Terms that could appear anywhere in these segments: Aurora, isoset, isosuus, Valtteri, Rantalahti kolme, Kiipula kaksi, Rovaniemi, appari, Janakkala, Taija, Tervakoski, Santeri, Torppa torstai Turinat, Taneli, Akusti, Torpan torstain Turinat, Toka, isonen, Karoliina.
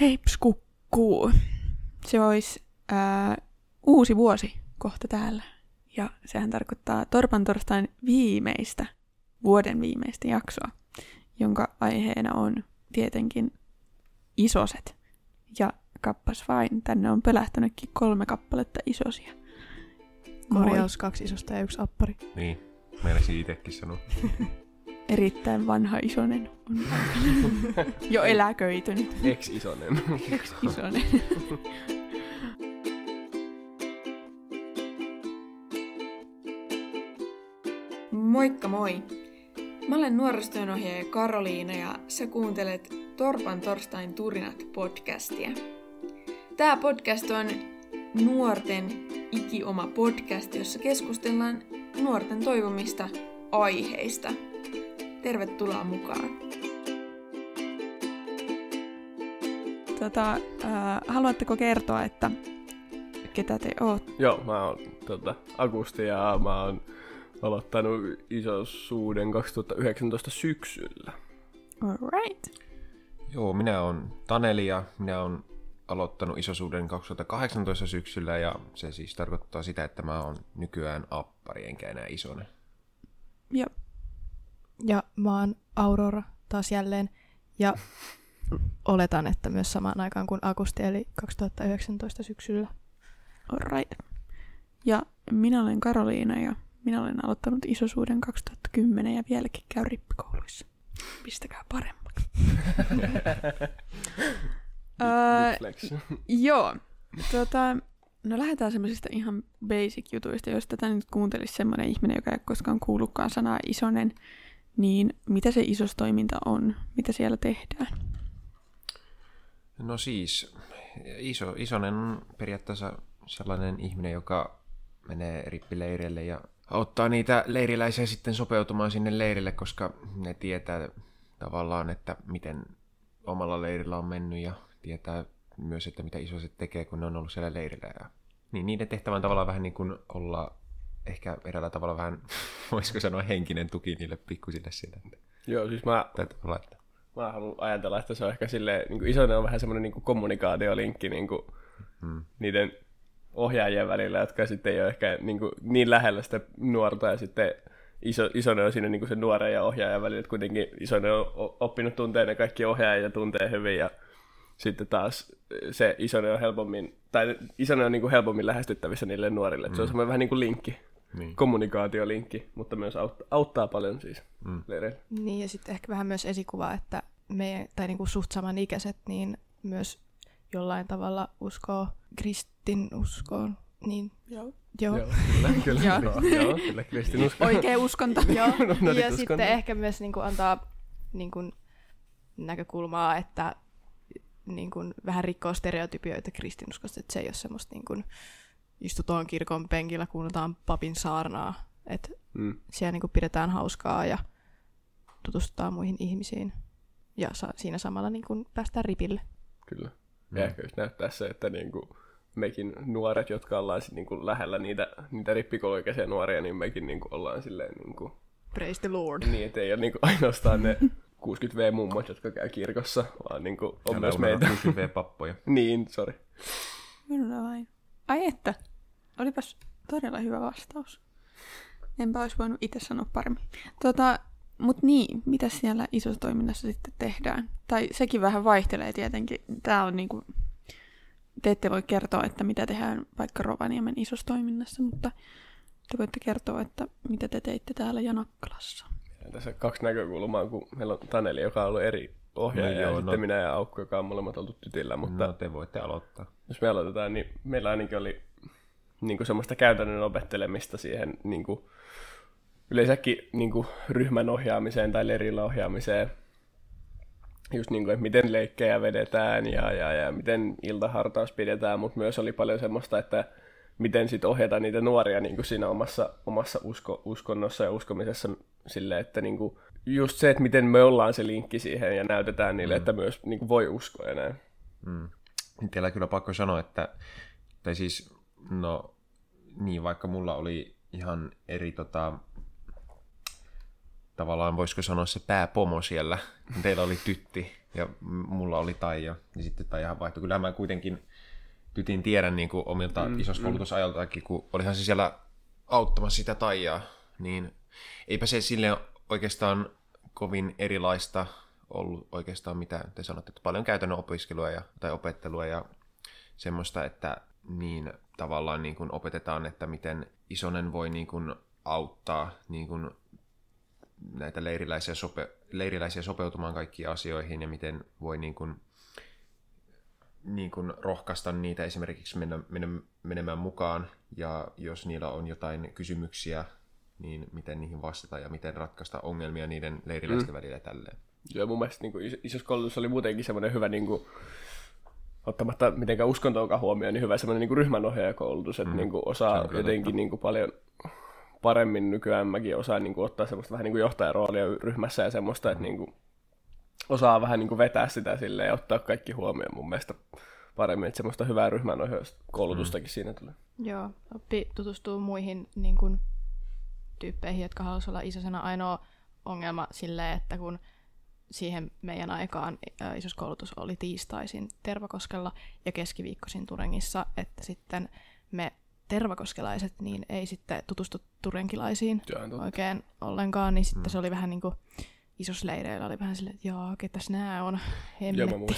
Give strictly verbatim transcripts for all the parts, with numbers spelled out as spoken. Heipskukkuu. Se olisi ää, uusi vuosi kohta täällä. Ja sehän tarkoittaa Torpan torstain viimeistä, vuoden viimeistä jaksoa, jonka aiheena on tietenkin isoset. Ja kappas vain, tänne on pölähtänytkin kolme kappaletta isosia. Korjaus kaksi isosta ja yksi appari. Niin, meinasin itsekin sanoa. Erittäin vanha isonen on jo eläköitynyt. Ex-isonen. Ex-isonen. Moikka moi! Mä olen nuorisotyönohjaaja Karoliina ja sä kuuntelet Torpan torstain Turinat podcastia. Tää podcast on nuorten ikioma podcast, jossa keskustellaan nuorten toivomista aiheista. Tervetuloa mukaan. Tota, äh, haluatteko kertoa, että ketä te oot? Joo, mä oon tota, Akusti ja mä oon aloittanut isosuuden kaksituhattayhdeksäntoista syksyllä. Alright. Joo, minä oon Taneli ja minä oon aloittanut isosuuden kaksituhattakahdeksantoista syksyllä ja se siis tarkoittaa sitä, että mä oon nykyään appari enkä enää isonen. Joo. Ja mä oon Aurora taas jälleen, ja oletan, että myös samaan aikaan kuin Akusti, eli kaksituhattayhdeksäntoista syksyllä. Alright. Ja minä olen Karoliina, ja minä olen aloittanut isosuuden kaksituhattakymmenen, ja vieläkin käyn rippikouluissa. Pistäkää paremmaksi. uh, joo. Tota, no lähdetään semmoisista ihan basic-jutuista, jos tätä nyt kuuntelisi semmoinen ihminen, joka ei koskaan kuullutkaan sanaa isonen, niin mitä se isostoiminta on? Mitä siellä tehdään? No siis, iso, isonen on periaatteessa sellainen ihminen, joka menee rippileireille ja auttaa niitä leiriläisiä sitten sopeutumaan sinne leirille, koska ne tietää tavallaan, että miten omalla leirillä on mennyt ja tietää myös, että mitä isoset tekee, kun ne on ollut siellä leirillä. Ja niin niiden tehtävä on tavallaan vähän niin kuin olla ehkä eräällä tavalla vähän, voisiko sanoa, henkinen tuki niille pikkusille sille. Joo, siis mä, mä haluan ajatella, että se on ehkä silleen, niin kuin isoinen on vähän semmoinen niin kuin kommunikaatiolinkki niin kuin hmm. niiden ohjaajien välillä, jotka sitten ei ole ehkä niin, kuin, niin lähellä sitä nuorta, ja sitten iso, isoinen on siinä niin kuin se nuoren ja ohjaajan välillä, että kuitenkin isoinen on oppinut tuntee ne kaikki ohjaajia ja tuntee hyvin, ja sitten taas se isoinen on helpommin, tai isoinen on niin kuin helpommin lähestyttävissä niille nuorille, että hmm. se on semmoinen vähän niin kuin linkki. Niin. Kommunikaatiolinkki, mutta myös auttaa, auttaa paljon siis mm. leireillä. Niin, ja sitten ehkä vähän myös esikuva, että me, tai niinku suht samanikäiset, niin myös jollain tavalla uskoo kristinuskoon. Niin, joo. Joo, kyllä, kyllä. Joo, kyllä kristinusko. Oikea uskonto. Joo, no, ja sitten ehkä myös niinku antaa niinku näkökulmaa, että niinku vähän rikkoo stereotypioita kristinuskosta, että se ei ole semmoista niinku istutaan kirkon penkillä, kuunnataan papin saarnaa. Että mm. siellä niin kuin pidetään hauskaa ja tutustutaan muihin ihmisiin. Ja sa- siinä samalla niin kuin päästään ripille. Kyllä. Ja ehkä just näyttää se, että niin kuin mekin nuoret, jotka ollaan niin kuin lähellä niitä, niitä rippikouluikäisiä nuoria, niin mekin niin kuin ollaan silleen niin kuin praise the Lord. Niin, että ei ole niin kuin ainoastaan ne kuusikymmentä-vuotiaat, jotka käy kirkossa, vaan niin kuin on ja myös meitä. kuusikymmentä-vuotiaat pappoja. Niin, sori. Minulla vain. Ai että, olipas todella hyvä vastaus. Enpä olisi voinut itse sanoa paremmin. Tota, mut niin, mitä siellä isossa toiminnassa sitten tehdään? Tai sekin vähän vaihtelee tietenkin. Tää on niinku, te ette voi kertoa, että mitä tehdään vaikka Rovaniemen isossa toiminnassa, mutta te voitte kertoa, että mitä te teitte täällä Janakkalassa. Ja tässä on kaksi näkökulmaa, kun meillä on Taneli, joka on ollut eri ohjaaja, no, ja joo, sitten no, minä ja Aukko, joka on molemmat oltu tytillä, mutta no, te voitte aloittaa. Jos me aloitetaan, niin meillä ainakin oli niin semmoista käytännön opettelemista siihen niin kuin, yleensäkin niin kuin, ryhmän ohjaamiseen tai leirillä ohjaamiseen. Just niin kuin, että miten leikkejä vedetään ja, ja, ja miten iltahartaus pidetään, mutta myös oli paljon semmoista, että miten sit ohjataan niitä nuoria niin kuin siinä omassa, omassa usko, uskonnossa ja uskomisessa silleen, että niin kuin, just se, että miten me ollaan se linkki siihen ja näytetään niille, mm. että myös niin kuin, voi uskoa ja näin. Mm. Teillä kyllä pakko sanoa, että tai siis, no niin, vaikka mulla oli ihan eri tota, tavallaan voisiko sanoa se pääpomo siellä, teillä oli tytti ja mulla oli Taija, niin sitten Taijahan vaihtui. Kyllä mä kuitenkin tytin tiedän niin kuin omilta mm, isoskoulutusajaltakin, kun olihan se siellä auttamassa sitä Taijaa, niin eipä se silleen oikeastaan kovin erilaista ollut oikeastaan mitä te sanotte, että paljon käytännön opiskelua ja, tai opettelua ja semmoista, että niin tavallaan niin kuin opetetaan, että miten isonen voi niin kuin auttaa niin kuin näitä leiriläisiä, sope, leiriläisiä sopeutumaan kaikkiin asioihin ja miten voi niin kuin, niin kuin rohkaista niitä esimerkiksi mennä, mennä, menemään mukaan ja jos niillä on jotain kysymyksiä, niin miten niihin vastata ja miten ratkaista ongelmia niiden leiriläisten mm. välillä tälleen. Ja mun mielestä niin kuin isoskoulutus oli muutenkin semmoinen hyvä, niin kuin, ottamatta mitenkään uskontoonkaan huomioon, niin hyvä semmoinen niin kuin ryhmänohjaajakoulutus, että mm. niin kuin osaa jotenkin niin kuin paljon paremmin nykyään mäkin osaan niin kuin ottaa semmoista vähän niin kuin johtajaroolia ryhmässä ja semmoista, että niin kuin osaa vähän niin kuin vetää sitä silleen ja ottaa kaikki huomioon mun mielestä paremmin, että semmoista hyvää ryhmänohjauskoulutustakin mm. siinä tulee. Joo, oppi tutustuu muihin niin kuin tyyppeihin, jotka haluaisivat olla isosena. Ainoa ongelma silleen, että kun siihen meidän aikaan isoskoulutus oli tiistaisin Tervakoskella ja keskiviikkoisin Turingissa, että sitten me tervakoskelaiset niin ei sitten tutustu turenkilaisiin oikein ollenkaan, niin sitten mm. se oli vähän niin kuin isosleireillä oli vähän silleen, että jaa, ketäs nää on, hemmetti.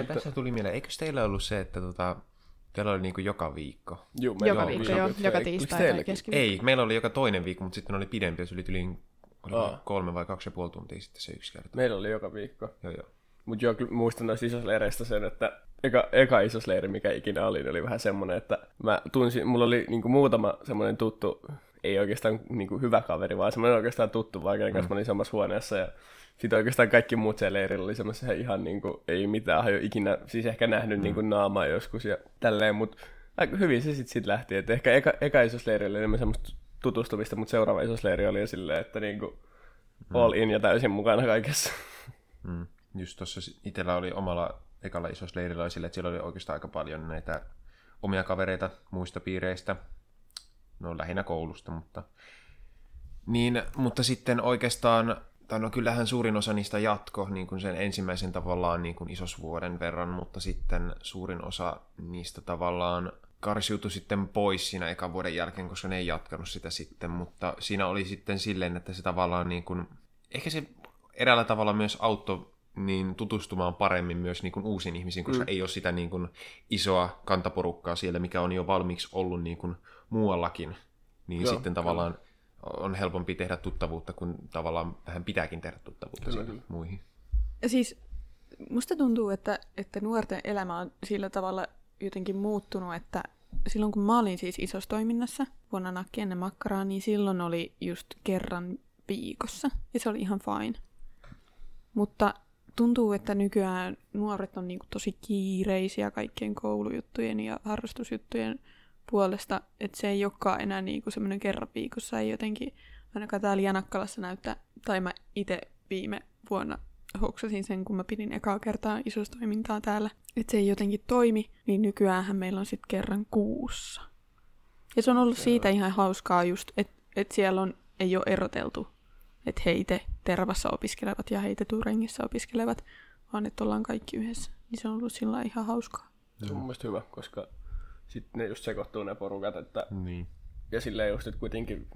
Että... Tässä tuli mieleen, eikö teillä ollut se, että tota, teillä oli niin kuin joka viikko? Juu, joka joo, viikko, joo, joka tiistai tai keskiviikko. Ei, meillä oli joka toinen viikko, mutta sitten oli pidempi, jos oli yli Oliko kolme vai kaksi ja puoli tuntia sitten se yksi kerta? Meillä oli joka viikko. Joo, joo. Mutta joo, muistan noista isosleireistä sen, että eka, eka isosleiri, mikä ikinä oli, oli vähän semmoinen, että mä tunsin, mulla oli niinku muutama semmoinen tuttu, ei oikeastaan niinku hyvä kaveri, vaan semmoinen oikeastaan tuttu, vaan kenen kanssa mä olin samassa huoneessa. Ja sitten oikeastaan kaikki muut siellä leirillä oli semmoisia ihan niinku, ei mitään, ei ole ikinä, siis ehkä nähnyt mm. niinku naamaa joskus ja tälleen, mutta aika hyvin se sitten sit lähti. Että ehkä eka, eka isosleirillä oli enemmän semmoista tutustumista, mutta seuraava isosleiri oli silleen, että niinku all in ja täysin mukana kaikessa. Mm. Just tuossa itsellä oli omalla ekalla isosleirillä oli silleen, että siellä oli oikeastaan aika paljon näitä omia kavereita muista piireistä. No lähinnä koulusta, mutta... Niin, mutta sitten oikeastaan, tai no kyllähän suurin osa niistä jatko niin kuin sen ensimmäisen tavallaan niin kuin isosvuoden verran, mutta sitten suurin osa niistä tavallaan karsiutui sitten pois siinä ekan vuoden jälkeen, koska ne ei jatkanut sitä sitten, mutta siinä oli sitten silleen, että se tavallaan niin kuin, ehkä se eräällä tavalla myös auttoi niin tutustumaan paremmin myös niin kuin uusiin ihmisiin, koska mm. ei ole sitä niin kuin isoa kantaporukkaa siellä, mikä on jo valmiiksi ollut niin kuin muuallakin, niin joo, sitten tavallaan kyllä. On helpompi tehdä tuttavuutta, kun tavallaan vähän pitääkin tehdä tuttavuutta kyllä, kyllä. muihin. Ja siis musta tuntuu, että, että nuorten elämä on sillä tavalla jotenkin muuttunut, että silloin kun mä olin siis isossa toiminnassa vuonna nakki ennen makkaraa, niin silloin oli just kerran viikossa ja se oli ihan fine. Mutta tuntuu, että nykyään nuoret on niinku tosi kiireisiä kaikkien koulujuttujen ja harrastusjuttujen puolesta, että se ei olekaan enää niinku semmoinen kerran viikossa, ei jotenkin ainakaan täällä Janakkalassa näyttää, tai mä itse viime vuonna hoksasin sen, kun mä pidin ekaa kertaa isosta toimintaa täällä, että se ei jotenkin toimi, niin nykyäänhän meillä on sitten kerran kuussa. Ja se on ollut siitä ihan hauskaa just, että et siellä on, ei ole eroteltu, että hei te Tervassa opiskelevat ja hei te Turengissä opiskelevat, vaan että ollaan kaikki yhdessä. Niin se on ollut sillä ihan hauskaa. Se on mun mielestä hyvä, koska sitten ne just sekoittuu ne porukat, että niin. Ja silleen just nyt kuitenkin...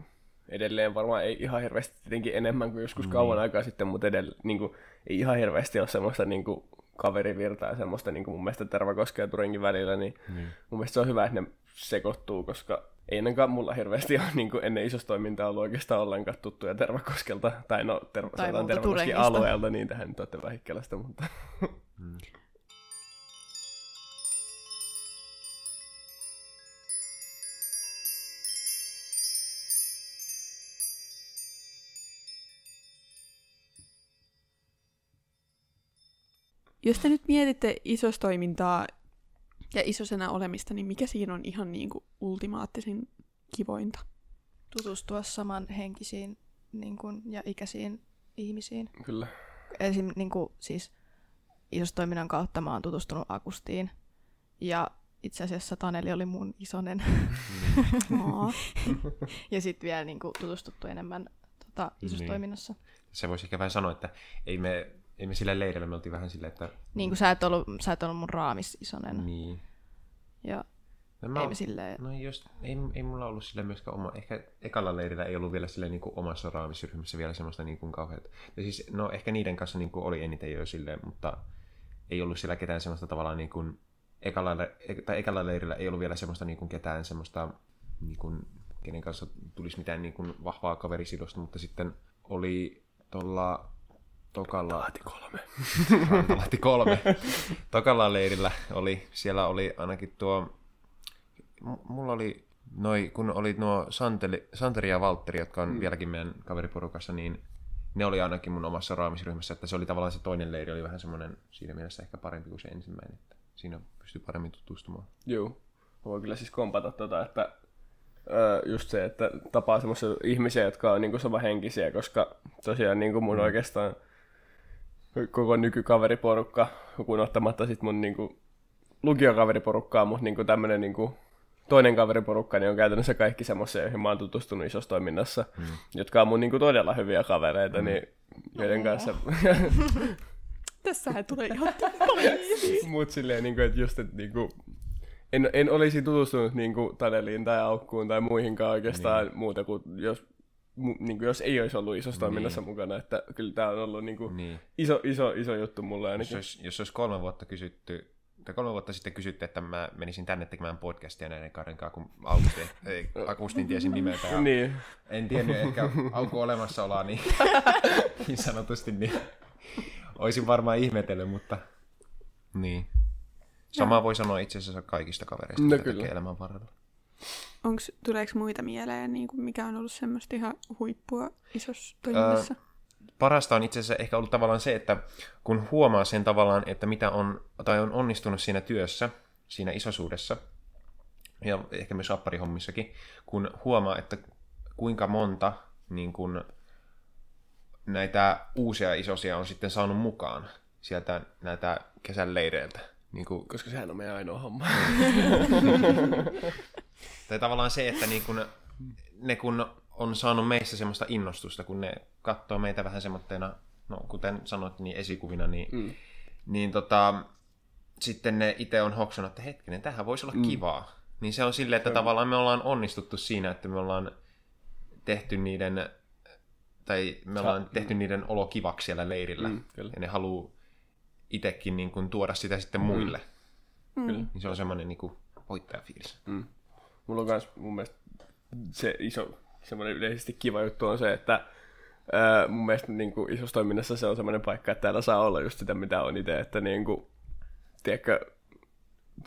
Edelleen varmaan ei ihan hirveästi tietenkin enemmän kuin joskus mm. kauan aikaa sitten, mutta edelleen, niin kuin, ei ihan hirveästi ole semmoista niin kuin, kaverivirtaa semmoista niin kuin mun mielestä Tervakosken ja Turingin välillä, niin mm. mun mielestä se on hyvä, että ne sekoittuu, koska ei ennenkaan mulla hirveästi ole niin kuin, ennen isosta toimintaa ollut oikeastaan ollenkaan tuttuja Tervakoskelta, tai no ter- tai Tervakosken alueelta, niin tähän nyt olette Vähikkälästä, mutta... Mm. Jos te nyt mietitte isostoimintaa ja isosena olemista, niin mikä siinä on ihan niin kuin ultimaattisin kivointa? Tutustua samanhenkisiin niin kuin, ja ikäisiin ihmisiin. Kyllä. Esim, niin kuin, siis isostoiminnan kautta mä oon tutustunut Akustiin ja itse asiassa Taneli oli mun isonen. Mm. Ja sitten vielä niin kuin, tutustuttu enemmän tota, isossa niin. toiminnassa. Se voisi ehkä vähän sanoa, että ei me, ei me sillä leirillä, me oltiin vähän silleen, että... Niin kuin sä et ollut, sä et ollut mun raamissa isonen. Niin. Ja no, ei me silleen... No just, ei, ei mulla ollut sillä myöskään oma... Ehkä ekalla leirillä ei ollut vielä silleen niin kuin omassa raamisryhmässä vielä semmoista niin kuin kauheaa. Ja siis, no ehkä niiden kanssa niin kuin oli eniten jo silleen, mutta ei ollut siellä ketään semmoista tavallaan niin kuin... Ekalla, tai ekalla leirillä ei ollut vielä semmoista niin kuin ketään semmoista... Niin kuin, kenen kanssa tulisi mitään niin kuin vahvaa kaverisidosta, mutta sitten oli tuolla Tokalla... Rantalahti kolme. Rantalahti kolme. Tokalla leirillä oli, siellä oli ainakin tuo... Mulla oli, noi, kun oli nuo Santeli, Santeri ja Valtteri, jotka on mm. vieläkin meidän kaveriporukassa, niin ne oli ainakin mun omassa raamisryhmässä, että se oli tavallaan se toinen leiri, oli vähän semmoinen siinä mielessä ehkä parempi kuin se ensimmäinen, että siinä pystyi paremmin tutustumaan. Joo, voi kyllä siis kompata tota, että just se, että tapaa semmoisia ihmisiä, jotka on niinku samahenkisiä, koska tosiaan niinku mun mm. oikeastaan koko nykykaveriporukka, kun ottamatta sit mun niinku lukiokaveriporukkaa, mutta niinku tämmönen niinku toinen kaveriporukka, niin on käytännössä kaikki semmoisia, joihin mä oon tutustunut isossa toiminnassa, mm. jotka on mun niinku todella hyviä kavereita, mm. niin joiden kanssa... Tässähän tulee ihan poliisi! Mut silleen, niinku, että just, että niinku... En, en olisi tutustunut niin kuin Taneliin tai Aukkuun tai muihinkaan oikeastaan niin. muuta kuin jos, mu, niin kuin jos ei olisi ollut isossa toiminnassa niin. mukana. Että kyllä tämä on ollut niin kuin niin. iso, iso, iso juttu mulle ainakin. Jos olisi, jos olisi kolme, vuotta kysytty, tai kolme vuotta sitten kysytty, että mä menisin tänne tekemään podcastia näiden kahden kanssa, kun Aukusti, ei, Akustin tiesin nimeltään. Niin. En tiennyt ehkä Aukku olemassaoloa, niin, niin sanotusti niin olisin varmaan ihmetellyt, mutta niin. Samaa voi sanoa itse asiassa kaikista kavereista, no, mitä kyllä. tekee elämän varrella. Onks, tuleeko muita mieleen, niin kuin mikä on ollut semmoista ihan huippua isossa toiminnassa? Öö, parasta on itse asiassa ehkä ollut tavallaan se, että kun huomaa sen tavallaan, että mitä on, tai on onnistunut siinä työssä, siinä isosuudessa, ja ehkä myös apparihommissakin, kun huomaa, että kuinka monta niin kun näitä uusia isosia on sitten saanut mukaan sieltä näitä kesän leireiltä. Niin kuin, koska sehän on meidän ainoa homma. Tai tavallaan se, että niin kun, ne kun on saanut meistä semmoista innostusta, kun ne katsoo meitä vähän semmoitteena, no kuten sanoit, niin esikuvina, niin, mm. niin tota, sitten ne itse on hoksannut, että hetkinen, tämähän voisi olla mm. kivaa. Niin se on silleen, että tavallaan me ollaan onnistuttu siinä, että me ollaan tehty niiden, tai me ollaan Sa- tehty mm. niiden olo kivaksi siellä leirillä. Mm, ja ne haluaa itsekin niin kuin tuoda sitä sitten muille. Mm. Kyllä. Niin se on semmoinen niin kuin voittajafiilis. Mm. Mulla on myös mun mielestä se iso, semmoinen yleisesti kiva juttu on se, että ää, mun mielestä niin kuin isossa toiminnassa se on semmoinen paikka, että täällä saa olla just sitä, mitä on itse, että niin kuin, tiedätkö,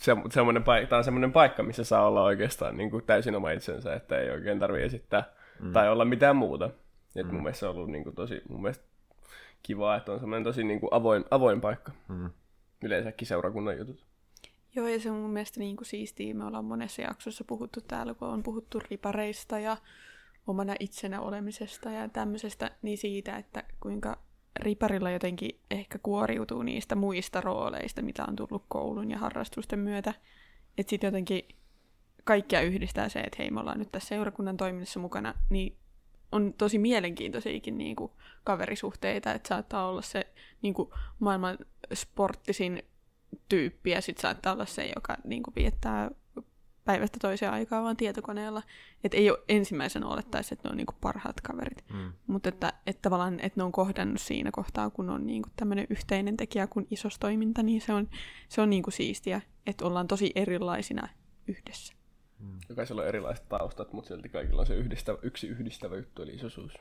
se, semmoinen paikka, tää on semmoinen paikka, missä saa olla oikeastaan niin kuin täysin oma itsensä, että ei oikein tarvitse esittää mm. tai olla mitään muuta. Et mm. mun mielestä se on ollut niin kuin tosi, mun mielestä kivaa, että on semmoinen tosi niin kuin avoin, avoin paikka. Mm. Yleensäkin seurakunnan jutut. Joo, ja se on mun mielestä niin kuin siistiä. Me ollaan monessa jaksossa puhuttu täällä, kun on puhuttu ripareista ja omana itsenä olemisesta ja tämmöisestä, niin siitä, että kuinka riparilla jotenkin ehkä kuoriutuu niistä muista rooleista, mitä on tullut koulun ja harrastusten myötä. Että sitten jotenkin kaikkia yhdistää se, että hei, me ollaan nyt tässä seurakunnan toiminnassa mukana, niin on tosi mielenkiintoisiakin niin kuin kaverisuhteita, että saattaa olla se niin kuin maailman sporttisin tyyppi, ja sitten saattaa olla se, joka niin kuin viettää päivästä toiseen aikaa vaan tietokoneella. Että ei ole ensimmäisenä olettaisi, että ne on niin kuin parhaat kaverit. Mm. Mutta että, että tavallaan että ne on kohdannut siinä kohtaa, kun on niin kuin tämmöinen yhteinen tekijä kuin isos toiminta, niin se on, se on niin kuin siistiä, että ollaan tosi erilaisina yhdessä. Jokaisella on erilaiset taustat, mutta silti kaikilla on se yhdistävä, yksi yhdistävä juttu, eli isosuus.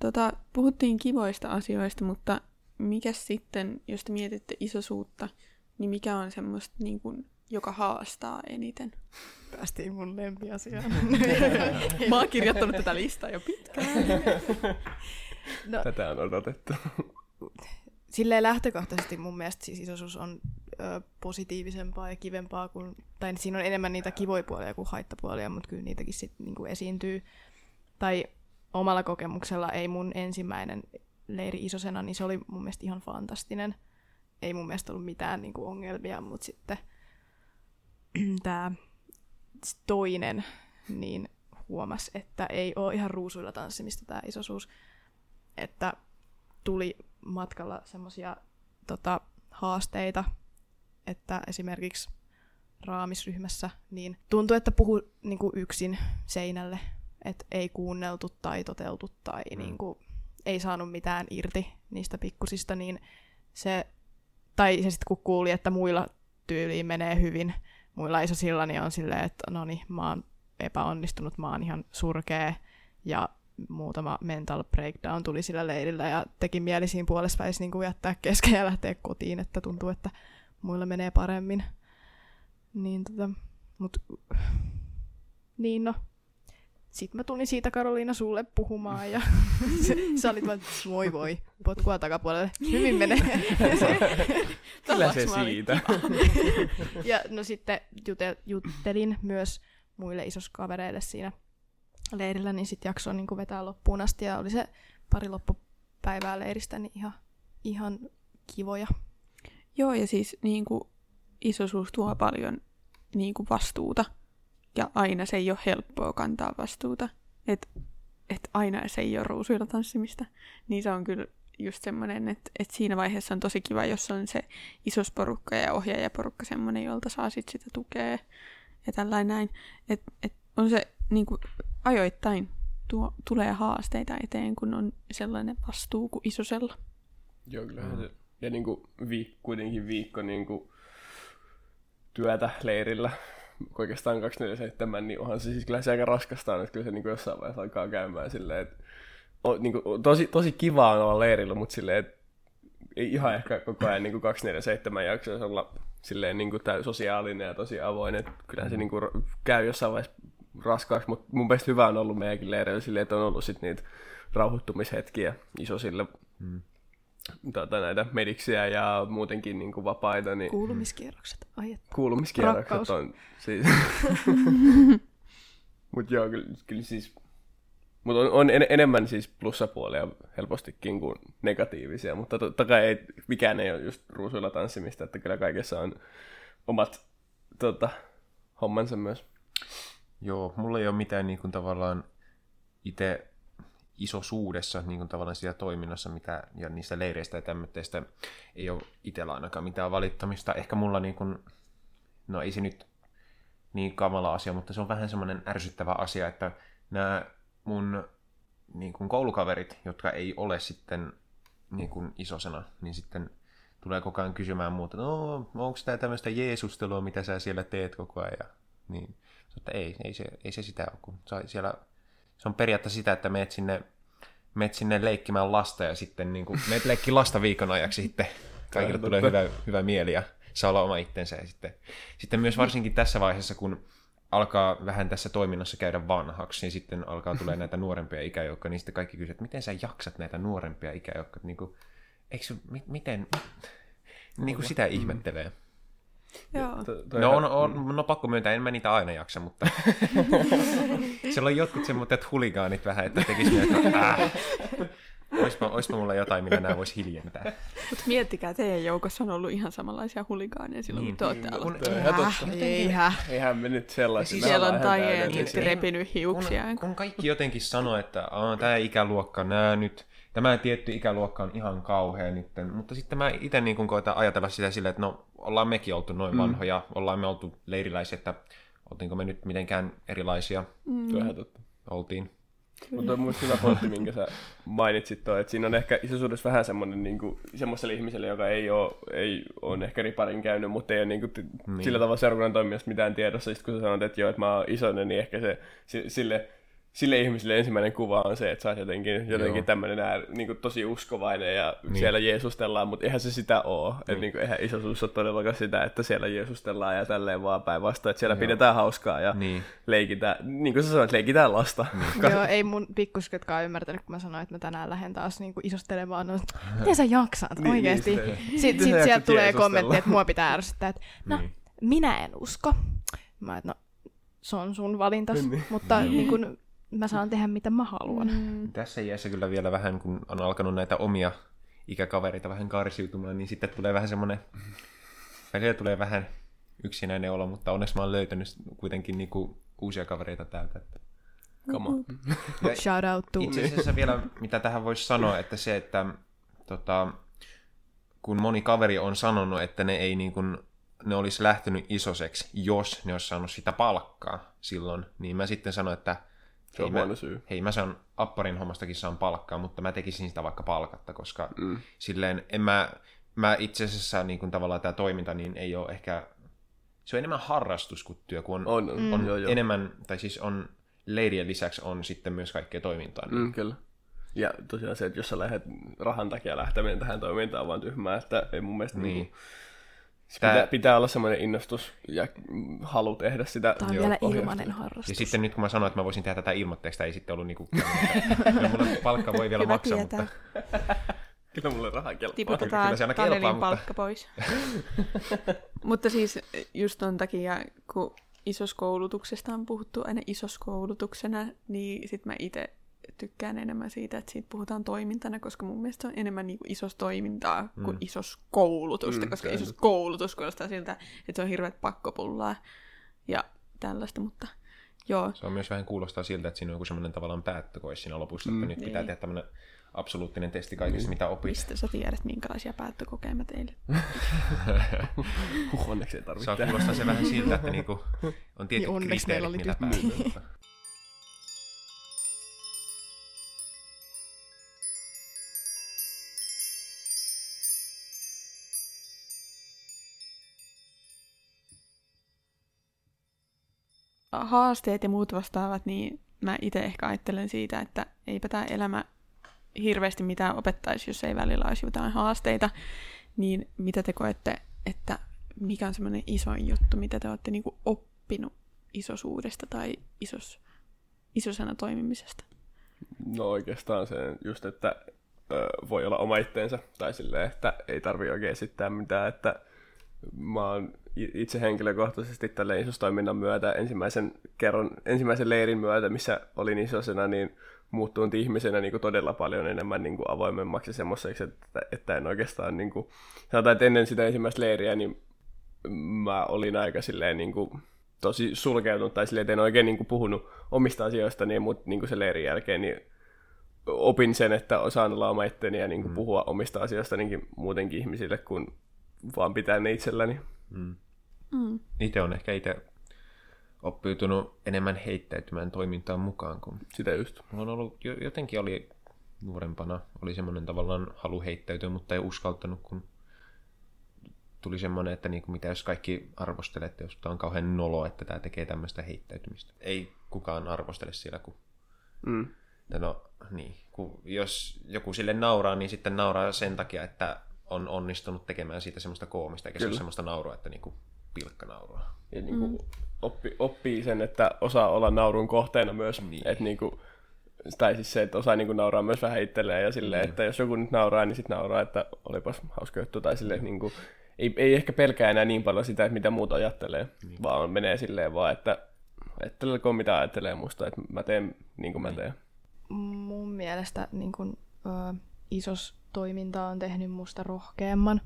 Tota, puhuttiin kivoista asioista, mutta mikä sitten, jos te mietitte isosuutta, niin mikä on semmoista niin kuin joka haastaa eniten? Päästiin mun lempiasiaan. Mä oon kirjoittanut tätä listaa jo pitkään. No, tätä on odotettu. Silleen lähtökohtaisesti mun mielestä siis isosuus on ö, positiivisempaa ja kivempaa, kuin, tai siinä on enemmän niitä kivoja puolia kuin haittapuolia, mutta kyllä niitäkin sit, niin kuin esiintyy. Tai omalla kokemuksella ei mun ensimmäinen leiri isosena, niin se oli mun mielestä ihan fantastinen. Ei mun mielestä ollut mitään niin kuin ongelmia, mutta sitten tämä toinen niin huomasi, että ei ole ihan ruusuilla tanssimista tämä isosuus. Että tuli matkalla semmoisia tota, haasteita, että esimerkiksi raamisryhmässä niin tuntui, että puhui niin kuin yksin seinälle, että ei kuunneltu tai toteltu tai mm. niin kuin, ei saanut mitään irti niistä pikkusista, niin se, tai se sitten kun kuuli, että muilla tyyliin menee hyvin, muilla isosilla, niin on silleen, että no niin, mä oon epäonnistunut, mä oon ihan surkea, ja muutama mental breakdown tuli sillä leirillä, ja teki mieli siinä puolessa välissä niin kuin jättää kesken ja lähteä kotiin, että tuntuu, että muilla menee paremmin. Niin tota, mut, niin no. Sitten mä tulin siitä, Karoliina, sulle puhumaan, ja sä olit vaan, voi voi, potkua takapuolelle, hyvin menee. Kyllä se siitä. Ja no sitten juttelin myös muille isoskavereille siinä leirillä, niin sitten jaksoin niin kuin vetää loppuun asti, ja oli se pari loppupäivää leiristä, niin ihan, ihan kivoja. Joo, ja siis niin kuin isosuus tuo paljon niin kuin vastuuta. Ja aina se ei ole helppoa kantaa vastuuta. Että et aina se ei ole ruusuilla tanssimista. Niin se on kyllä just semmoinen, että et siinä vaiheessa on tosi kiva, jos on se isos porukka ja ohjaajaporukka semmoinen, jolta saa sit sitä tukea ja tällainen näin. Että et on se niinku ajoittain tuo, tulee haasteita eteen, kun on sellainen vastuu kuin isosella. Joo, kyllähän se. Ja niinku viik- kuitenkin viikko niinku työtä leirillä. Oikeastaan kaksikymmentäneljä seitsemän, niin onhan se siis kyllä se aika raskasta on, että kyllä se niin jossain vaiheessa alkaa käymään silleen, että on, niin kuin, tosi, tosi kivaa on olla leirillä, mutta silleen, että ei ihan ehkä koko ajan niin kaksikymmentäneljä seitsemän jaksoisi olla silleen niin kuin sosiaalinen ja tosi avoin, että kyllähän se niin kuin käy jossain vaiheessa raskaaksi, mutta mun mielestä hyvä on ollut meidänkin leireillä silleen, että on ollut sit niitä rauhoittumishetkiä isosille. Mm. Tuota, näitä mediksiä ja muutenkin niin kuin vapaita. Niin kuulumiskierrokset. Ai, kuulumiskierrokset rakkaus. On siis. Mutta joo, kyllä, kyllä siis. Mut on, on en, enemmän siis plussapuolia helpostikin kuin negatiivisia, mutta totta kai ei, mikään ei ole just ruusuilla tanssimista, että kyllä kaikessa on omat tota, hommansa myös. Joo, mulla ei ole mitään niin kuin tavallaan itse isosuudessa, niin kuin tavallaan siellä toiminnassa mitä, ja niistä leireistä ja tämmöistä ei ole itsellä ainakaan mitään valittamista. Ehkä mulla niin kuin, no ei se nyt niin kamala asia, mutta se on vähän semmoinen ärsyttävä asia, että nämä mun niin kuin koulukaverit, jotka ei ole sitten niin kuin isosena, niin sitten tulee koko ajan kysymään muuta, no onko tämä tämmöistä jeesustelua, mitä sä siellä teet koko ajan? Niin, että ei, ei, se, ei se sitä ole, kun siellä se on periaatteessa sitä, että meet sinne, meet sinne leikkimään lasta ja sitten niin kuin, meet leikkiä lasta viikon ajaksi sitten. Kaikille tulee hyvä, hyvä mieli ja saa olla oma itsensä. Ja sitten, sitten myös varsinkin tässä vaiheessa, kun alkaa vähän tässä toiminnassa käydä vanhaksi, niin sitten alkaa tulee näitä nuorempia ikäjoukkoja, niin sitten kaikki kysyvät, että miten sä jaksat näitä nuorempia ikäjoukkoja? Niin kuin, eikö se, mi- miten? Niin kuin sitä ihmettelee. Joo. No, on, on, no pakko myöntää, en mä niitä aina jaksa, mutta siellä on jotkut semmoiset huligaanit vähän, että tekisi jotain, äh. oispa, oispa mulla jotain, millä nämä vois hiljentää. Mutta miettikää, teidän joukossa on ollut ihan samanlaisia huligaaneja silloin, niin, kun te olette aloittaneet. Eihän. Eihän me nyt sellaisina. Siellä on tajenkin repinyt hiuksia. Kun, kun kaikki jotenkin sanoo, että tämä ikäluokka, nää nyt. Tämä tietty ikäluokka on ihan kauhea nytten, mutta sitten mä itse niin koitan ajatella sitä silleen, että no ollaan mekin oltu noin mm. vanhoja, ollaan me oltu leiriläisiä, että oltiinko me nyt mitenkään erilaisia. Mm. Tuohan totta. Oltiin. Mutta on myös hyvä pointti, minkä sä mainitsit toi, että siinä on ehkä isosuudessa vähän semmoinen niin kuin, semmoiselle ihmiselle, joka ei ole, ei ole ehkä riparin käynyt, mutta ei ole niin kuin, niin. sillä tavalla seurakunnan toimijasta mitään tiedossa. Sitten kun sä sanot, että joo, että mä oon isoinen, niin ehkä se sille... Sille ihmisille ensimmäinen kuva on se, että sä oot jotenkin, jotenkin tämmöinen niin tosi uskovainen ja niin. siellä jeesustellaan, mutta eihän se sitä ole. Niin. Et, niin kuin, eihän isosuus ole todellakaan sitä, että siellä jeesustellaan ja tälleen vaan päinvastoin, että siellä Joo. pidetään hauskaa ja niin. leikitään, niin kuin sä sanoit, leikitään lasta. Niin. Joo, ei mun pikkusketkaan ymmärtänyt, kun mä sanoin, että mä tänään lähden taas niin kuin isostelemaan, no, että miten sä jaksat niin, oikeasti. Niin, sitten sitten sit sieltä tulee kommentti, että mua pitää ärsyttää, että no, niin. minä en usko. Mä et, no, se on sun valintas, niin. mutta niin kuin... mä saan tehdä mitä mä haluan. Mm. Tässä iässä kyllä vielä vähän, kun on alkanut näitä omia ikäkavereita vähän karsiutumaan, niin sitten tulee vähän semmoinen, välillä tulee vähän yksinäinen olo, mutta onneksi mä oon löytänyt kuitenkin niinku uusia kavereita täältä. Come on. Shout out to itse asiassa vielä, mitä tähän voisi sanoa, että se, että tota, kun moni kaveri on sanonut, että ne ei niin kuin, ne olisi lähtenyt isoseksi, jos ne olisi saanut sitä palkkaa silloin, niin mä sitten sanoin, että se on hei, mä, syy. hei mä saan apparin hommastakin saan palkkaa, mutta mä tekisin sitä vaikka palkatta, koska mm. silleen en mä, mä itse asiassa niin kuin tavallaan tämä toiminta niin ei ole ehkä, se on enemmän harrastus kuin työ, kun on, on, mm. on mm. enemmän, tai siis on leirien lisäksi on sitten myös kaikkea toimintaa. Niin. Mm, kyllä. Ja tosiaan se, että jos sä lähdet rahan takia lähtemään tähän toimintaan, vaan tyhmää, että ei mun mielestä niin. Niin, Tää... pitää, pitää olla semmoinen innostus ja halu tehdä sitä. Tämä on joo, vielä ohjausta. Ilmainen harrastus. Ja sitten nyt kun mä sanoin, että mä voisin tehdä tätä ilmoitteeksi, ei sitten ollut niinku... Mulla palkka voi vielä hyvä maksaa, tietää. Mutta... Kyllä mulle rahaa kelpaa. Tiputetaan Tanelin palkka pois. Mutta siis just ton takia, kun isoskoulutuksesta on puhuttu aina isoskoulutuksena, niin sit mä ite tykkään enemmän siitä, että siitä puhutaan toimintana, koska mun mielestä se on enemmän niin kuin isos toimintaa kuin mm. isos koulutusta, mm, koska isos koulutus kuulostaa siltä, että se on hirveät pakkopullaa ja tällaista, mutta joo. Se on myös vähän kuulostaa siltä, että siinä on joku semmoinen tavallaan päättökois siinä lopussa, mm, että nyt niin. Pitää tehdä tämmöinen absoluuttinen testi kaikista, mm. mitä opit. Mistä sä tiedät, minkälaisia päättökokeja mä teille? huh, onneksi ei tarvitse. Saa kuulostaa se vähän siltä, että niinku on tietyt niin kriteerit, mitä päättökokeja. Haasteet ja muut vastaavat, niin mä itse ehkä ajattelen siitä, että eipä tämä elämä hirveästi mitään opettaisi, jos ei välillä olisi jotain haasteita. Niin mitä te koette, että mikä on semmoinen isoin juttu, mitä te olette niinku oppinut isosuudesta tai isos, isosana toimimisesta? No oikeastaan se just, että ö, voi olla oma itteensä tai silleen, että ei tarvitse oikein esittää mitään, että mä oon itse henkilökohtaisesti tälle isostoiminnan myötä ensimmäisen kerran, ensimmäisen leirin myötä, missä olin isosena, niin muuttunut ihmisenä niin kuin todella paljon enemmän niin kuin avoimemmaksi semmoiseksi, että, että en oikeastaan, niin kuin, sanotaan, että ennen sitä ensimmäistä leiriä, niin mä olin aika silleen niin kuin tosi sulkeutunut, tai silleen, että en oikein niin kuin puhunut omista asioistani, mutta niin kuin sen leirin jälkeen, niin opin sen, että osaan olla oma itteni ja niin kuin mm. puhua omista asioistanikin muutenkin ihmisille, kun vaan pitää ne itselläni. Mm. Mm. Itse on ehkä itse oppiutunut enemmän heittäytymään toimintaan mukaan. Kun sitä just. Mulla on ollut, jotenkin oli nuorempana, oli semmoinen tavallaan halu heittäytyä, mutta ei uskaltanut, kun tuli semmoinen, että niin kuin mitä jos kaikki arvostelee, että jos tämä on kauhean nolo, että tämä tekee tämmöistä heittäytymistä. Ei kukaan arvostele siellä, kun... Mm. No, niin. kun jos joku sille nauraa, niin sitten nauraa sen takia, että on onnistunut tekemään siitä semmoista koomista, eikä se ole semmoista naurua, että niinku pilkkanauroa. Ja niinku mm. oppi, oppii sen, että osaa olla naurun kohteena myös. Niin. Et niinku, tai siis se, että osaa niinku nauraa myös vähän itselleen ja silleen, mm. että jos joku nyt nauraa, niin sitten nauraa, että olipas hauska juttu. Tai silleen, mm. niinku, ei, ei ehkä pelkää enää niin paljon sitä, että mitä muut ajattelee, niin. vaan menee silleen vaan, että ajattelee mitä ajattelee musta, että mä teen niin kuin mä teen. Mun mielestä niin kun, ö, isos toiminta on tehnyt musta rohkeamman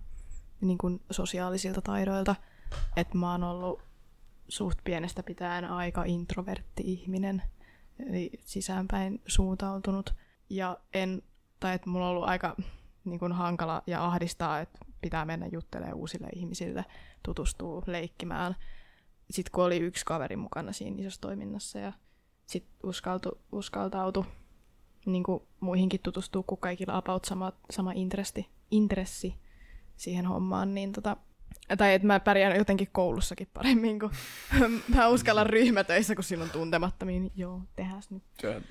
niin kuin sosiaalisilta taidoilta, että mä oon ollut suht pienestä pitäen aika introvertti-ihminen, eli sisäänpäin suuntautunut, ja en, tai että mulla on ollut aika niin kuin hankala ja ahdistaa, että pitää mennä juttelemaan uusille ihmisille, tutustua, leikkimään. Sitten kun oli yksi kaveri mukana siinä isossa toiminnassa, ja sitten uskaltu, uskaltautui niin kuin muihinkin tutustuu, kun kaikilla about sama, sama interesti, intressi siihen hommaan, niin tota, tai että mä pärjään jotenkin koulussakin paremmin, kun mä uskallan ryhmätöissä, kun siinä on tuntemattomiin, joo, tehdään nyt. Ja, mulla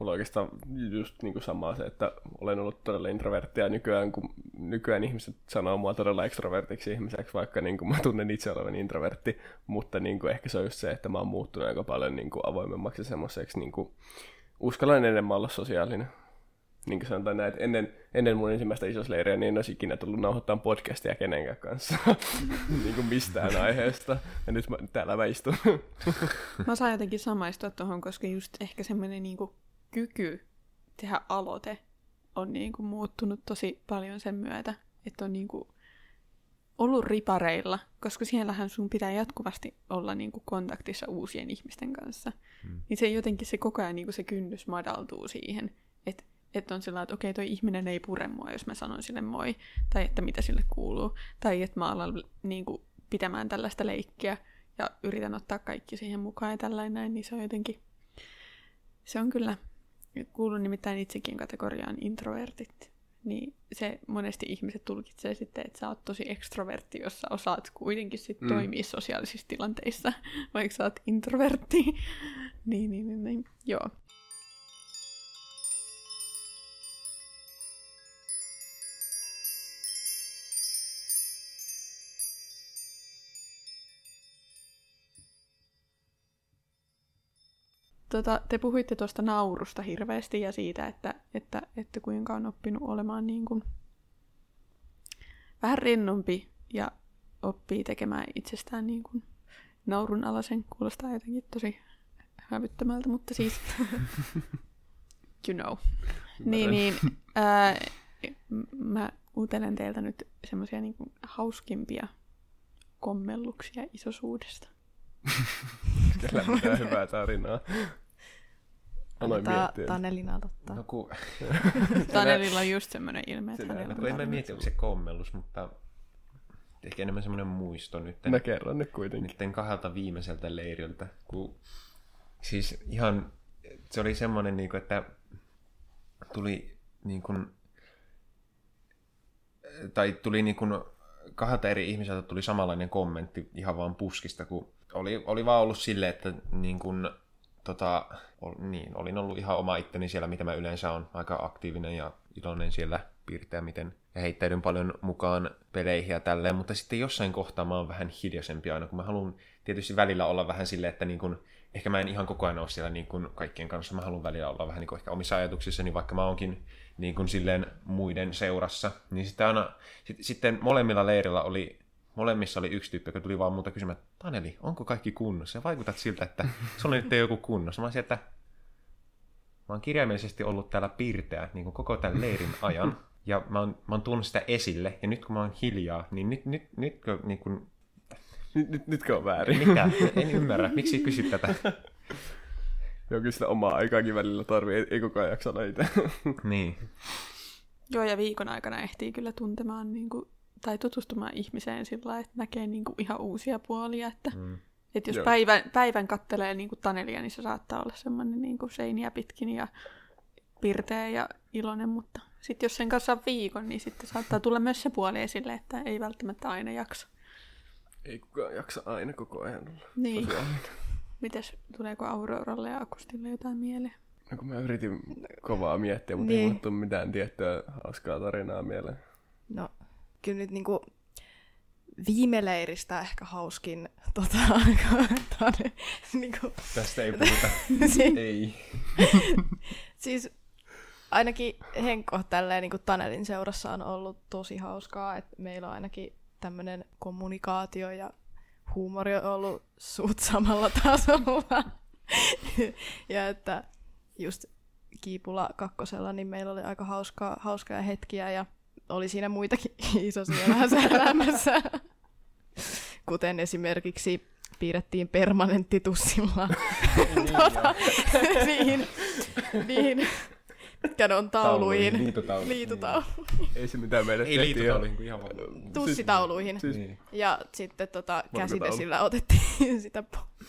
on oikeastaan just niin kuin samaa se, että olen ollut todella introverttia nykyään, kun nykyään ihmiset sanoo mua todella ekstrovertiksi ihmiseksi, vaikka niin kuin mä tunnen itse olevan introvertti, mutta niin kuin ehkä se on just se, että mä oon muuttunut aika paljon niin kuin avoimemmaksi semmoiseksi, niin kuin uskallan enemmän olla sosiaalinen. niin kuin sanotaan näin, että ennen, ennen mun ensimmäistä isosleiriä niin en olisi ikinä tullut nauhoittamaan podcastia kenenkään kanssa niin kuin mistään aiheesta. Ja nyt mä, täällä mä istun. Mä saan jotenkin samaistua tuohon, koska just ehkä semmoinen niin kuin kyky tehdä aloite on niin kuin muuttunut tosi paljon sen myötä, että on niin kuin ollut ripareilla, koska siellähän sun pitää jatkuvasti olla niin kuin kontaktissa uusien ihmisten kanssa. Mm. Niin se jotenkin se koko ajan niin kuin se kynnys madaltuu siihen, että et on sillä että okei, toi ihminen ei pure mua, jos mä sanon sille moi, tai että mitä sille kuuluu, tai että mä alan niin kuin pitämään tällaista leikkiä ja yritän ottaa kaikki siihen mukaan ja tällainen näin, niin se on jotenkin, se on kyllä, kuulun nimittäin itsekin kategoriaan introvertit. Niin se monesti ihmiset tulkitsee sitten, että sä oot tosi ekstrovertti, jos sä osaat kuitenkin sit mm. toimia sosiaalisissa tilanteissa, vaikka sä oot introvertti. niin, niin, niin, niin, joo. Tota, te puhuitte tuosta naurusta hirveästi ja siitä, että, että, että kuinka on oppinut olemaan niin kuin vähän rennompi ja oppii tekemään itsestään niin kuin naurun alasen. Kuulostaa jotenkin tosi hävyttömältä, mutta siis you know. Niin, niin, ää, mä utelen teiltä nyt semmoisia niin kuin hauskimpia kommelluksia isosuudesta. Kyllä mitään hyvää tarinaa. Aloin miettiä. Tanelin aloittaa. No ku... Tanelilla on just semmoinen ilme, että hänellä on. En mä mieti, onko se kommellus, mutta ehkä enemmän semmoinen muisto nyt. Mä kerron nyt kuitenkin. Nyt kahdelta viimeiseltä leiriltä. Kun... Siis ihan, se oli semmoinen, että tuli niin kuin... Tai tuli niin kuin... kahdelta eri ihmiseltä tuli samanlainen kommentti ihan vaan puskista, kun oli, oli vaan ollut silleen, että niin kun, tota, ol, niin, olin ollut ihan oma itteni siellä, mitä mä yleensä on aika aktiivinen ja iloinen siellä piirtää miten ja heittäydyn paljon mukaan peleihin ja tälleen, mutta sitten jossain kohtaa mä oon vähän hiljaisempi aina, kun mä haluan tietysti välillä olla vähän silleen, että niin kun, ehkä mä en ihan koko ajan ole siellä niin kun kaikkien kanssa, mä haluan välillä olla vähän niin kun ehkä omissa ajatuksissani, vaikka mä oonkin niin kuin silleen muiden seurassa, niin sitten aina, sit, sitten molemmilla leirillä oli, molemmissa oli yksi tyyppi, joka tuli vaan muuta kysymään, että Taneli, onko kaikki kunnossa? Ja vaikutat siltä, että sulla nyt ei joku kunnossa. Mä olisin, että mä oon kirjaimellisesti ollut täällä pirteä niin kuin koko tämän leirin ajan, ja mä oon, mä oon tuonut sitä esille, ja nyt kun mä oon hiljaa, niin nyt, nyt, nytkö niin kuin... Nyt, nytkö on väärin? Mitä? En ymmärrä. Miksi kysyt tätä? Joo, kyllä sitä omaa aikaakin välillä tarvii, ei, ei koko ajan jaksa itse. Niin. Joo, ja viikon aikana ehtii kyllä tuntemaan niin kuin, tai tutustumaan ihmiseen sillä lailla, että näkee niin kuin, ihan uusia puolia. Että, mm. että jos päivän, päivän kattelee niin kuin Tanelia, niin se saattaa olla semmoinen niin kuin seiniä pitkin ja pirteä ja iloinen, mutta sitten jos sen kanssa on viikon, niin sitten saattaa tulla myös se puoli esille, että ei välttämättä aina jaksa. Ei kukaan jaksa aina koko ajan olla. Niin. Mites, tuleeko Auroralle ja Akustille jotain mieleen? No kun mä yritin kovaa miettiä, mutta niin. Ei mulle tule mitään tiettyä hauskaa tarinaa mieleen. No, kyllä nyt niinku viime leiristä ehkä hauskin tota, tane, niinku... Tästä ei puhuta. si- ei. Siis ainakin Henkko tälleen niinku Tanelin seurassa on ollut tosi hauskaa, että meillä on ainakin tämmönen kommunikaatio ja huumori on ollut suht samalla tasolla. Ja että just Kiipula kakkosella niin meillä oli aika hauskaa, hauskaa hetkiä ja oli siinä muitakin isosia vähän elämässä. Kuten esimerkiksi piirrettiin permanenttitussilla tuota, niihin, niihin kädon tauluihin. tauluihin. Liitutauluihin. liitutauluihin. Ei se mitään meille tehtiin. Ei liitutauluihin, kun ihan vaan... Tussitauluihin. Siis, niin. Ja sitten tota, käsidesillä otettiin sitä po-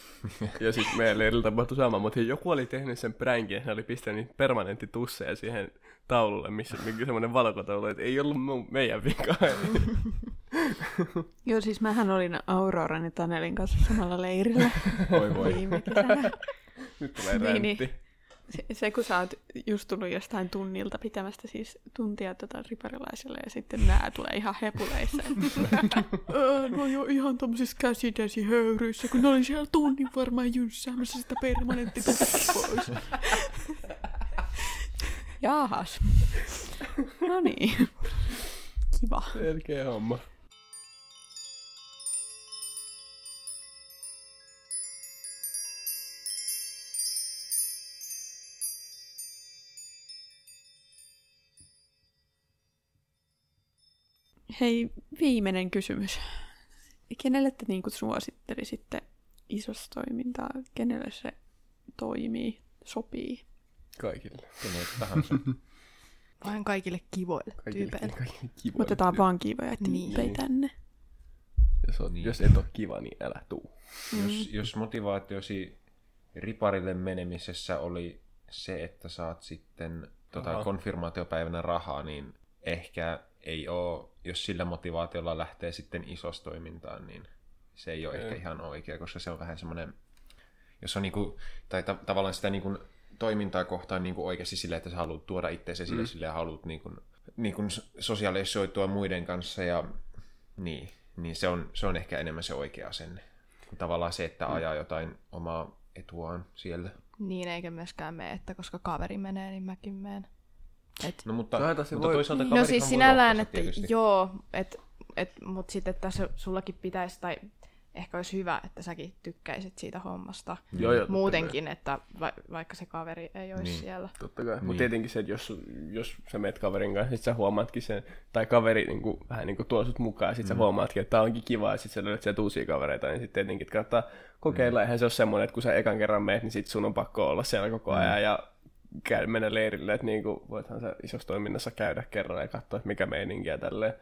Ja sitten meidän leirillä tapahtui sama, mutta joku oli tehnyt sen pränkin, ja hän oli pistänyt permanenttitusseja siihen taululle, missä oli semmoinen valkotaulu, että ei ollut meidän vikaa. Joo, siis mähän olin Auroran ja Tanelin kanssa samalla leirillä. Oi voi. Nyt tulee räntti. Se, se, kun sä oot just tullut jostain tunnilta pitämästä, siis tuntia tota riparilaiselle, ja sitten nää tulee ihan hepuleissa. No joo, ihan tommosissa käsidesihöyryissä, kun olin siellä tunnin varmaan jyssäämässä sitä permanenttitusta pois. Jaahas. No niin. Kiva. Selkeä homma. Hei, viimeinen kysymys. Kenelle te niin kuin suosittelisitte isostoimintaa? Kenelle se toimii, sopii? Kaikille. Kenelle tahansa. Vain kaikille kivoille tyypeille. Otetaan vaan kivoja tyyppejä niin tänne. Jos, on, niin. jos et ole kiva, niin älä tuu. Mm. Jos, jos motivaatiosi riparille menemisessä oli se, että saat sitten tota, konfirmaatiopäivänä rahaa, niin ehkä ei ole, jos sillä motivaatiolla lähtee sitten isostoimintaan, niin se ei ole ei. ehkä ihan oikea, koska se on vähän semmoinen, jos on niinku, tai ta- tavallaan sitä niinku toimintaa kohtaan niinku oikeasti sille, että sä haluat tuoda itseäsi esille, mm. sille ja haluat niinku, niinku sosiaalisoitua muiden kanssa, ja niin, niin se, on, se on ehkä enemmän se oikea asenne. Tavallaan se, että ajaa mm. jotain omaa etuaan siellä. Niin, eikä myöskään mene, että koska kaveri menee, niin mäkin menen. Et, no mutta, se mutta voi... toisaalta kaverit no siis sinällään, että joo, et, et, mutta sitten tässä sullakin pitäisi, tai ehkä olisi hyvä, että säkin tykkäisit siitä hommasta joo, joo, muutenkin, että va- vaikka se kaveri ei olisi niin siellä. Totta kai, niin. Mutta tietenkin se, että jos, jos sä meet kaverin kanssa, sit sä huomaatkin sen, tai kaveri niin kuin, vähän niin kuin tuo sut mukaan, ja sit mm. sä huomaatkin, että tää onkin kiva, ja sit sä löydät sieltä uusia kavereita, niin sit tietenkin kannattaa kokeilla, mm. eihän se ole semmoinen, että kun sä ekan kerran meet, niin sit sun on pakko olla siellä koko ajan, mm. ja käy mennä leirille, että niin voithan sä isossa toiminnassa käydä kerran ja katsoa, että mikä meininkiä tälleen.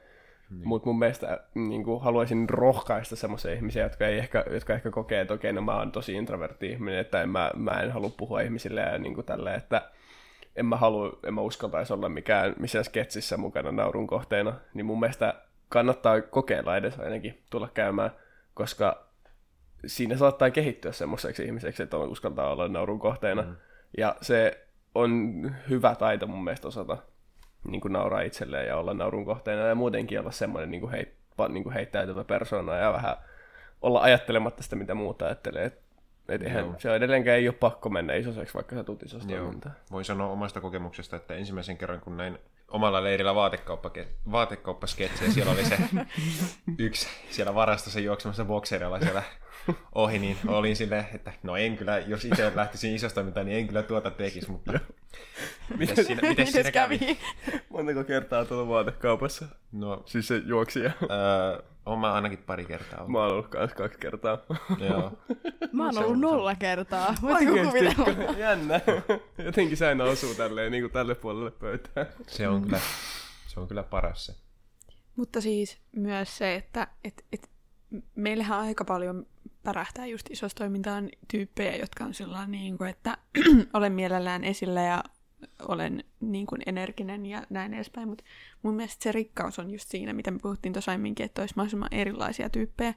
Niin. Mutta mun mielestä niin kuin, haluaisin rohkaista semmoisia ihmisiä, jotka, ei ehkä, jotka ehkä kokee, että okei, okay, no mä oon tosi introvertti ihminen, että en, mä, mä en halua puhua ihmisille ja niin kuin tälleen, että en mä, halu, en mä uskaltaisi olla mikään missään sketsissä mukana naurun kohteena. Niin mun mielestä kannattaa kokeilla edes ainakin tulla käymään, koska siinä saattaa kehittyä semmoiseksi ihmiseksi, että on uskaltaa olla naurun kohteena. Mm. Ja se on hyvä taito mun mielestä osata niin kuin nauraa itselleen ja olla naurun kohteena ja muutenkin olla semmoinen niin kuin heit, niin kuin heittäytyvä persoona ja vähän olla ajattelematta sitä, mitä muuta ajattelee. Et, et eihän, se edelleenkään ei ole pakko mennä isoseksi, vaikka sä tulet isosta toimintaa. Voin sanoa omasta kokemuksesta, että ensimmäisen kerran kun näin omalla leirillä vaatekauppasketsejä, siellä oli se yksi siellä varastossa juoksemassa bokserilla siellä ohi, niin olin silleen, että no en kyllä, jos itse lähtisin isosta mitään, niin en kyllä tuota tekisi, mutta mites siinä, mites siinä kävi? Montako kertaa tuolla vaatekaupassa? No, siis se juoksija. Öö, olen mä ainakin pari kertaa. Mä oon ollut kans kaksi kertaa. Joo. Mä oon ollut nolla kertaa. Oikeesti, jännä. Jotenkin sä aina osuu tälleen, niin kuin tälle puolelle pöytään. Se on kyllä, se on kyllä paras se. Mutta siis myös se, että et, et, meillähän aika paljon pärähtää just isostoimintaan tyyppejä, jotka on sellainen, niin kuin, että olen mielellään esillä ja olen niin kuin energinen ja näin edespäin, mutta mun mielestä se rikkaus on just siinä, mitä me puhuttiin tuossa aiemminkin, että olisi mahdollisimman erilaisia tyyppejä.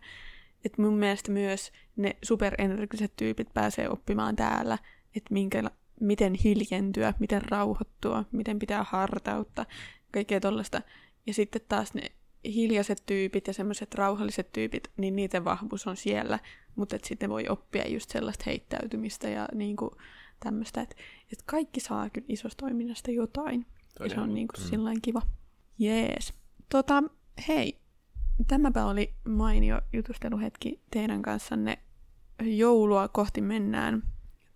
Et mun mielestä myös ne superenergiset tyypit pääsee oppimaan täällä, että minkä, miten hiljentyä, miten rauhoittua, miten pitää hartautta, kaikkea tollaista. Ja sitten taas ne hiljaiset tyypit ja semmoiset rauhalliset tyypit, niin niiden vahvuus on siellä, mutta sitten voi oppia just sellaista heittäytymistä ja niinku tämmöistä, että et kaikki saa kyllä isosta toiminnasta jotain. Ja se on niinku mm. sillain kiva. Jees. Tota, hei, tämäpä oli mainio jutusteluhetki teidän kanssanne. Joulua kohti mennään.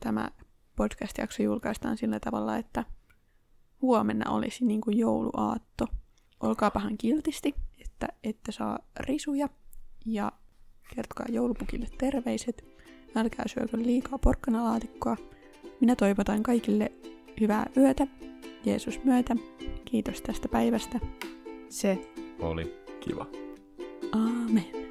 Tämä podcast-jakso julkaistaan sillä tavalla, että huomenna olisi niinku jouluaatto. Olkaapahan kiltisti, että ette saa risuja ja kertokaa joulupukille terveiset. Älkää syökö liikaa porkkanalaatikkoa. Minä toivotan kaikille hyvää yötä, Jeesus myötä. Kiitos tästä päivästä. Se oli kiva. Aamen.